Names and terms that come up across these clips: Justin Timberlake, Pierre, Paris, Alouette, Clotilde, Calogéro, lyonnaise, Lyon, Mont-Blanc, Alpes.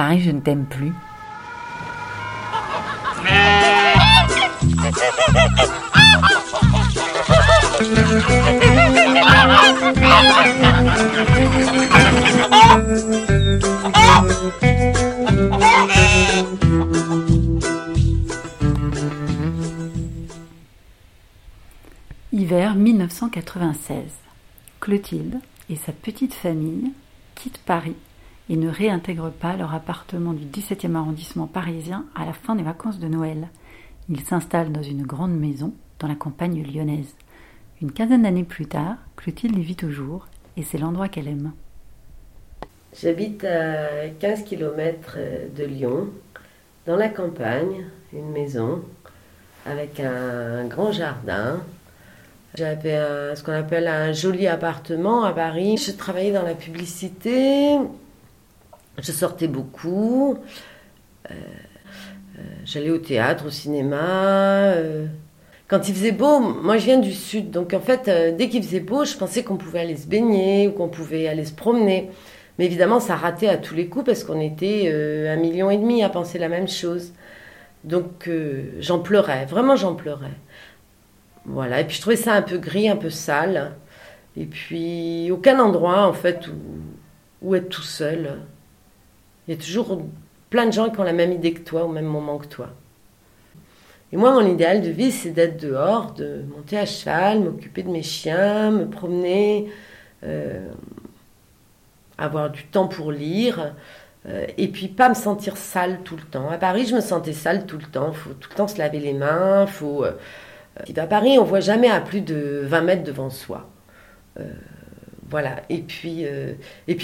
Paris, je ne t'aime plus. Hiver 1996. Clotilde et sa petite famille quittent Paris et ne réintègrent pas leur appartement du 17e arrondissement parisien à la fin des vacances de Noël. Ils s'installent dans une grande maison dans la campagne lyonnaise. Une quinzaine d'années plus tard, Clotilde y vit toujours et c'est l'endroit qu'elle aime. J'habite à 15 km de Lyon, dans la campagne, une maison avec un grand jardin. J'avais ce qu'on appelle un joli appartement à Paris. Je travaillais dans la publicité, je sortais beaucoup, j'allais au théâtre, au cinéma. Quand il faisait beau, moi je viens du sud, donc en fait dès qu'il faisait beau, je pensais qu'on pouvait aller se baigner ou qu'on pouvait aller se promener. Mais évidemment, ça ratait à tous les coups parce qu'on était 1,5 million à penser la même chose. Donc j'en pleurais, vraiment j'en pleurais. Voilà, et puis je trouvais ça un peu gris, un peu sale. Et puis aucun endroit en fait où être tout seul. Il y a toujours plein de gens qui ont la même idée que toi, au même moment que toi. Et moi, mon idéal de vie, c'est d'être dehors, de monter à cheval, m'occuper de mes chiens, me promener... avoir du temps pour lire, et puis pas me sentir sale tout le temps. À Paris, je me sentais sale tout le temps, faut tout le temps se laver les mains, faut... À Paris, on voit jamais à plus de 20 mètres devant soi. Voilà, et puis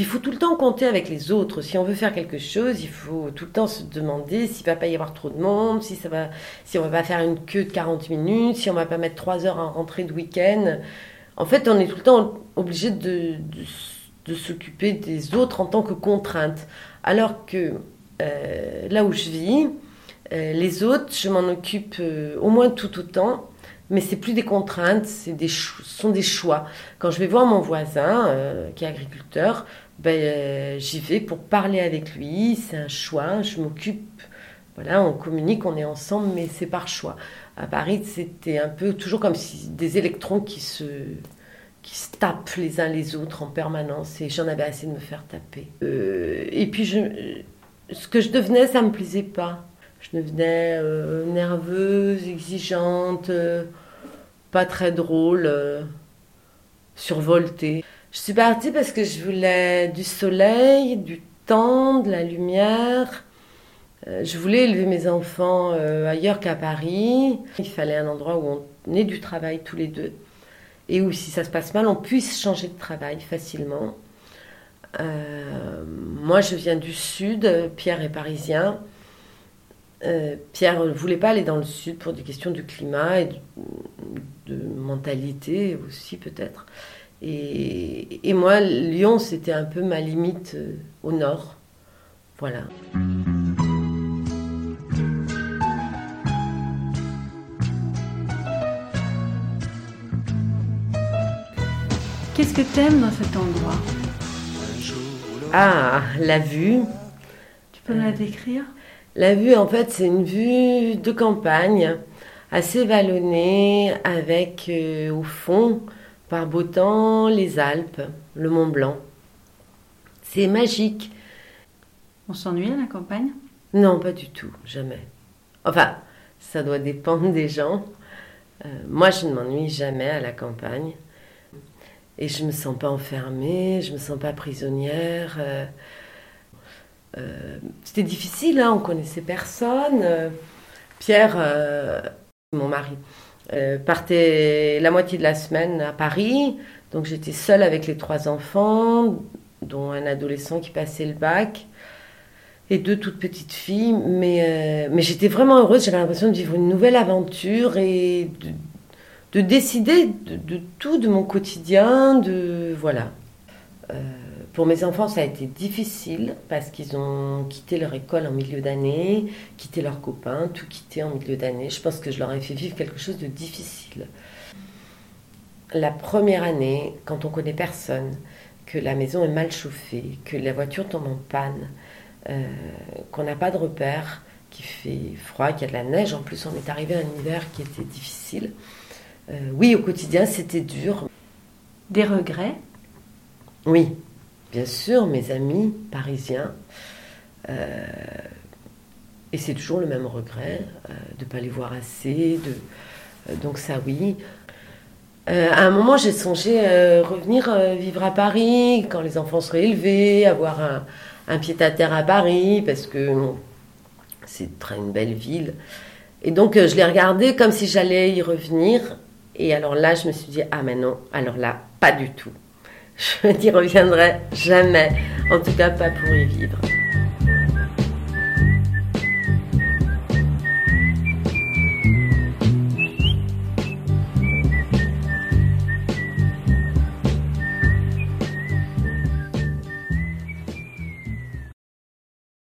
faut tout le temps compter avec les autres. Si on veut faire quelque chose, il faut tout le temps se demander s'il va pas y avoir trop de monde, si on va pas faire une queue de 40 minutes, si on va pas mettre 3 heures en rentrée de week-end. En fait, on est tout le temps obligé de s'occuper des autres en tant que contrainte. Alors que là où je vis, les autres, je m'en occupe au moins tout autant, mais c'est plus des contraintes, ce sont des choix. Quand je vais voir mon voisin, qui est agriculteur, j'y vais pour parler avec lui, c'est un choix, je m'occupe. Voilà, on communique, on est ensemble, mais c'est par choix. À Paris, c'était un peu toujours comme si des électrons qui se tapent les uns les autres en permanence, et j'en avais assez de me faire taper. Et puis, ce que je devenais, ça ne me plaisait pas. Je devenais nerveuse, exigeante, pas très drôle, survoltée. Je suis partie parce que je voulais du soleil, du temps, de la lumière. Je voulais élever mes enfants ailleurs qu'à Paris. Il fallait un endroit où on ait du travail tous les deux. Et où, si ça se passe mal, on puisse changer de travail facilement. Moi, je viens du sud, Pierre est parisien. Pierre ne voulait pas aller dans le sud pour des questions du climat et de mentalité aussi, peut-être. Et moi, Lyon, c'était un peu ma limite au nord. Voilà. Qu'est-ce que t'aimes dans cet endroit ? Ah, la vue. Tu peux me la décrire ? La vue, en fait, c'est une vue de campagne, assez vallonnée, avec, au fond, par beau temps, les Alpes, le Mont-Blanc. C'est magique. On s'ennuie à la campagne ? Non, pas du tout, jamais. Enfin, ça doit dépendre des gens. Moi, je ne m'ennuie jamais à la campagne. Et je ne me sens pas enfermée, je ne me sens pas prisonnière. C'était difficile, on ne connaissait personne. Pierre, mon mari, partait la moitié de la semaine à Paris. Donc j'étais seule avec les 3 enfants, dont un adolescent qui passait le bac, et 2 toutes petites filles. Mais j'étais vraiment heureuse, j'avais l'impression de vivre une nouvelle aventure et de décider de tout, de mon quotidien, voilà. Pour mes enfants, ça a été difficile, parce qu'ils ont quitté leur école en milieu d'année, quitté leurs copains, tout quitté en milieu d'année. Je pense que je leur ai fait vivre quelque chose de difficile. La première année, quand on connaît personne, que la maison est mal chauffée, que la voiture tombe en panne, qu'on n'a pas de repères, qu'il fait froid, qu'il y a de la neige. En plus, on est arrivé à un hiver qui était difficile. Oui, au quotidien, c'était dur. Des regrets ? Oui, bien sûr, mes amis parisiens. Et c'est toujours le même regret, de ne pas les voir assez. Donc ça, oui. À un moment, j'ai songé revenir vivre à Paris, quand les enfants seraient élevés, avoir un pied-à-terre à Paris, parce que c'est très une belle ville. Et donc, je l'ai regardé comme si j'allais y revenir. Et alors là, je me suis dit, ah mais non, alors là, pas du tout. Je n'y reviendrai jamais, en tout cas pas pour y vivre.